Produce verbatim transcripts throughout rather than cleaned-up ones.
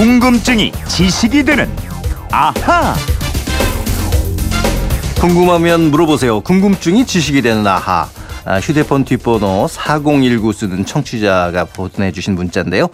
궁금증이 지식이 되는 아하. 궁금하면 물어보세요. 궁금증이 지식이 되는 아하. 아, 휴대폰 뒷번호 사공일구 쓰는 청취자가 보내주신 문자인데요.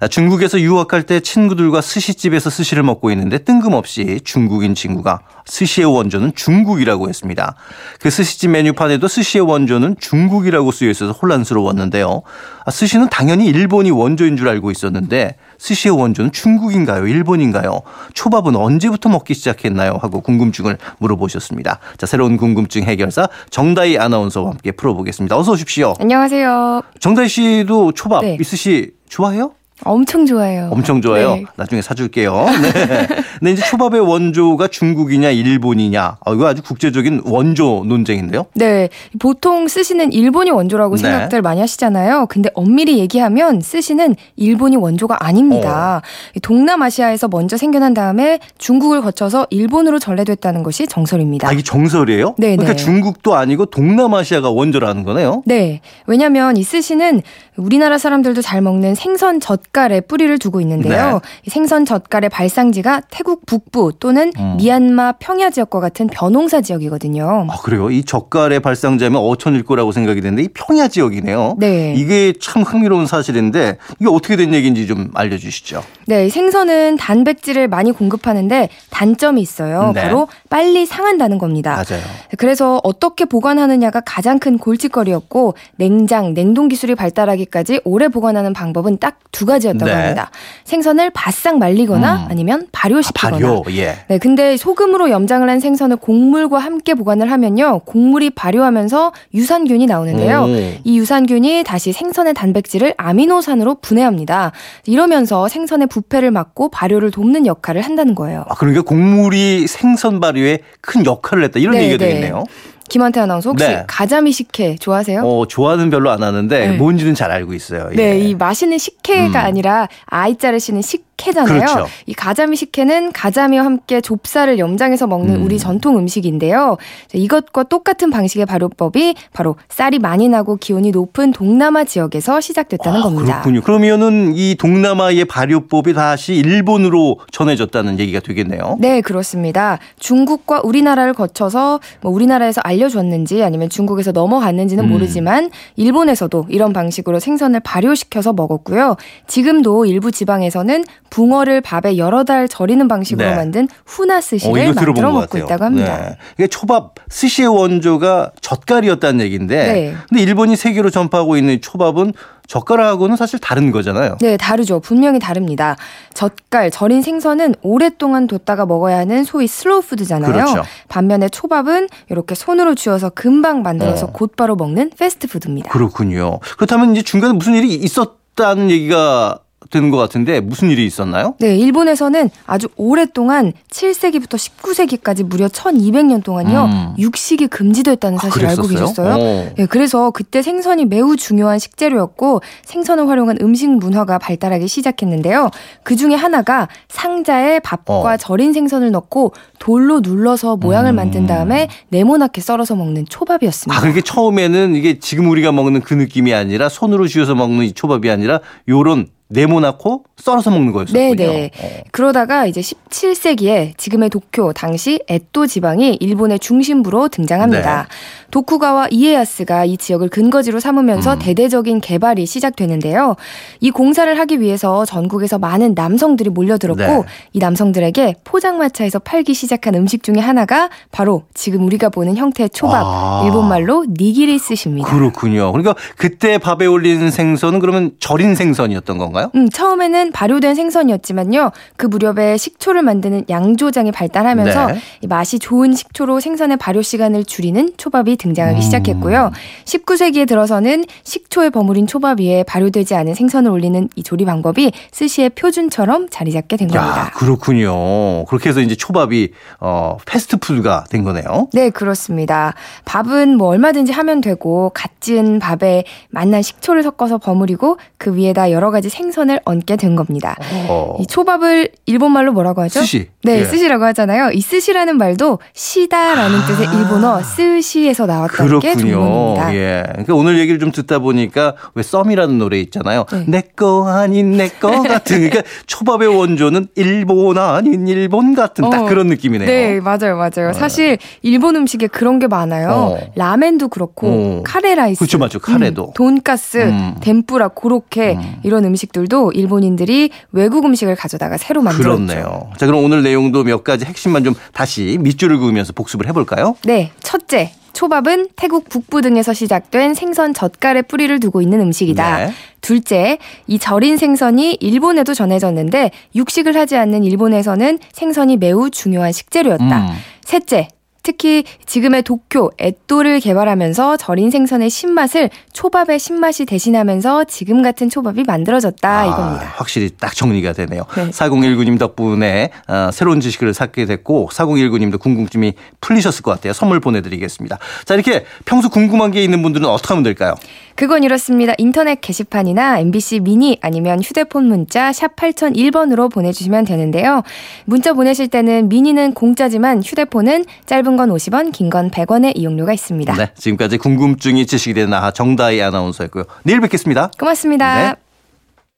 아, 중국에서 유학할 때 친구들과 스시집에서 스시를 먹고 있는데 뜬금없이 중국인 친구가 스시의 원조는 중국이라고 했습니다. 그 스시집 메뉴판에도 스시의 원조는 중국이라고 쓰여 있어서 혼란스러웠는데요. 아, 스시는 당연히 일본이 원조인 줄 알고 있었는데 스시의 원조는 중국인가요? 일본인가요? 초밥은 언제부터 먹기 시작했나요? 하고 궁금증을 물어보셨습니다. 자, 새로운 궁금증 해결사 정다희 아나운서와 함께 풀어보겠습니다. 어서 오십시오. 안녕하세요. 정다희 씨도 초밥, 네. 스시 좋아해요? 엄청 좋아해요. 엄청 좋아해요. 네. 나중에 사줄게요. 네. 근데 이제 초밥의 원조가 중국이냐 일본이냐, 아, 이거 아주 국제적인 원조 논쟁인데요. 네, 보통 스시는 일본이 원조라고 네. 생각들 많이 하시잖아요. 근데 엄밀히 얘기하면 스시는 일본이 원조가 아닙니다. 어. 동남아시아에서 먼저 생겨난 다음에 중국을 거쳐서 일본으로 전래됐다는 것이 정설입니다. 아, 이게 정설이에요? 네. 그러니까 중국도 아니고 동남아시아가 원조라는 거네요. 네, 왜냐하면 이 스시는 우리나라 사람들도 잘 먹는 생선 젓 젓갈에 뿌리를 두고 있는데요. 네. 생선 젓갈의 발상지가 태국 북부 또는 음. 미얀마 평야 지역과 같은 벼농사 지역이거든요. 아, 그래요? 이 젓갈의 발상지면 어촌일 거라고 생각이 되는데 이 평야 지역이네요. 네. 이게 참 흥미로운 사실인데 이게 어떻게 된 얘기인지 좀 알려주시죠. 네, 생선은 단백질을 많이 공급하는데 단점이 있어요. 네. 바로 빨리 상한다는 겁니다. 맞아요. 그래서 어떻게 보관하느냐가 가장 큰 골칫거리였고 냉장, 냉동 기술이 발달하기까지 오래 보관하는 방법은 딱 두 가지 였다고 네. 합니다. 생선을 바싹 말리거나 음. 아니면 발효시키거나. 아, 발효. 예. 네, 근데 소금으로 염장을 한 생선을 곡물과 함께 보관을 하면요, 곡물이 발효하면서 유산균이 나오는데요. 음. 이 유산균이 다시 생선의 단백질을 아미노산으로 분해합니다. 이러면서 생선의 부패를 막고 발효를 돕는 역할을 한다는 거예요. 아, 그러니까 곡물이 생선 발효에 큰 역할을 했다, 이런 네, 얘기가 네. 되겠네요. 김한태 아나운서 혹시 네. 가자미 식혜 좋아하세요? 어, 좋아하는 별로 안 하는데 네. 뭔지는 잘 알고 있어요. 예. 네, 이 마시는 식혜가 음. 아니라 아이자를 쓰는 식혜잖아요. 그렇죠. 이 가자미 식혜는 가자미와 함께 좁쌀을 염장해서 먹는 음. 우리 전통 음식인데요. 이것과 똑같은 방식의 발효법이 바로 쌀이 많이 나고 기온이 높은 동남아 지역에서 시작됐다는 아, 겁니다. 그렇군요. 그러면은 이 동남아의 발효법이 다시 일본으로 전해졌다는 얘기가 되겠네요. 네, 그렇습니다. 중국과 우리나라를 거쳐서 뭐 우리나라에서 알 알려줬는지 아니면 중국에서 넘어갔는지는 음. 모르지만 일본에서도 이런 방식으로 생선을 발효시켜서 먹었고요. 지금도 일부 지방에서는 붕어를 밥에 여러 달 절이는 방식으로 네. 만든 후나 스시를 어, 만들어 먹고 같아요. 있다고 합니다. 네. 초밥, 스시의 원조가 젓갈이었다는 얘기인데 네. 근데 일본이 세계로 전파하고 있는 초밥은 젓갈하고는 사실 다른 거잖아요. 네, 다르죠. 분명히 다릅니다. 젓갈, 절인 생선은 오랫동안 뒀다가 먹어야 하는 소위 슬로우 푸드잖아요. 그렇죠. 반면에 초밥은 이렇게 손으로 쥐어서 금방 만들어서 어. 곧바로 먹는 패스트푸드입니다. 그렇군요. 그렇다면 이제 중간에 무슨 일이 있었다는 얘기가 되는 것 같은데 무슨 일이 있었나요? 네, 일본에서는 아주 오랫동안 칠 세기부터 십구 세기까지 무려 천이백 년 동안요 음. 육식이 금지됐다는 사실을 아, 알고 계셨어요? 네, 그래서 그때 생선이 매우 중요한 식재료였고 생선을 활용한 음식 문화가 발달하기 시작했는데요. 그중에 하나가 상자에 밥과 어. 절인 생선을 넣고 돌로 눌러서 모양을 음. 만든 다음에 네모나게 썰어서 먹는 초밥이었습니다. 아, 그러니까 처음에는 이게 지금 우리가 먹는 그 느낌이 아니라 손으로 쥐어서 먹는 이 초밥이 아니라 요런 네모나고 썰어서 먹는 거였었군요. 네네. 어. 그러다가 이제 십칠 세기에 지금의 도쿄, 당시 에도 지방이 일본의 중심부로 등장합니다. 네. 도쿠가와 이에야스가 이 지역을 근거지로 삼으면서 음. 대대적인 개발이 시작되는데요. 이 공사를 하기 위해서 전국에서 많은 남성들이 몰려들었고 네. 이 남성들에게 포장마차에서 팔기 시작한 음식 중에 하나가 바로 지금 우리가 보는 형태의 초밥, 아. 일본말로 니기리 스시입니다. 그렇군요. 그러니까 그때 밥에 올린 생선은 그러면 절인 생선이었던 건가요? 음, 처음에는 발효된 생선이었지만요. 그 무렵에 식초를 만드는 양조장이 발달하면서 네. 맛이 좋은 식초로 생선의 발효 시간을 줄이는 초밥이 등장하기 음. 시작했고요. 십구 세기에 들어서는 식초에 버무린 초밥 위에 발효되지 않은 생선을 올리는 이 조리 방법이 스시의 표준처럼 자리 잡게 된 야, 겁니다. 그렇군요. 그렇게 해서 이제 초밥이 어, 패스트푸드가 된 거네요. 네, 그렇습니다. 밥은 뭐 얼마든지 하면 되고 갓 지은 밥에 맛난 식초를 섞어서 버무리고 그 그 위에다 여러 가지 생선을 얹게 된 겁니다. 어. 이 초밥을 일본말로 뭐라고 하죠? 스시. 네, 예. 스시라고 하잖아요. 이 스시라는 말도 시다라는 아. 뜻의 일본어 스시에서 나왔다는 게 정답입니다. 예. 그러니까 오늘 얘기를 좀 듣다 보니까 왜 썸이라는 노래 있잖아요. 네. 내 거 아닌 내 거 같은. 그러니까 초밥의 원조는 일본 아닌 일본 같은 어. 딱 그런 느낌이네요. 네, 맞아요. 맞아요. 어. 사실 일본 음식에 그런 게 많아요. 어. 라멘도 그렇고 어. 카레라이스. 그렇죠. 맞죠. 카레도. 음, 돈가스, 음. 덴뿌라, 고로케 음. 이런 음식들도 일본인들이 외국 음식을 가져다가 새로 만들었죠. 그렇네요. 자, 그럼 오늘 내용도 몇 가지 핵심만 좀 다시 밑줄을 그으면서 복습을 해볼까요? 네. 첫째. 초밥은 태국 북부 등에서 시작된 생선 젓갈의 뿌리를 두고 있는 음식이다. 네. 둘째, 이 절인 생선이 일본에도 전해졌는데 육식을 하지 않는 일본에서는 생선이 매우 중요한 식재료였다. 음. 셋째, 특히 지금의 도쿄, 에도를 개발하면서 절인 생선의 신맛을 초밥의 신맛이 대신하면서 지금 같은 초밥이 만들어졌다 이겁니다. 아, 확실히 딱 정리가 되네요. 네. 사공일구 님 덕분에 어, 새로운 지식을 쌓게 됐고 사공일구 님도 궁금증이 풀리셨을 것 같아요. 선물 보내드리겠습니다. 자, 이렇게 평소 궁금한 게 있는 분들은 어떻게 하면 될까요? 그건 이렇습니다. 인터넷 게시판이나 엠비씨 미니 아니면 휴대폰 문자 샵 팔공공일 번으로 보내주시면 되는데요. 문자 보내실 때는 미니는 공짜지만 휴대폰은 짧은 건 오십 원, 긴 건 백 원의 이용료가 있습니다. 네, 지금까지 궁금증이 지식이 되는 아하 정다희 아나운서였고요. 내일 뵙겠습니다. 고맙습니다. 네.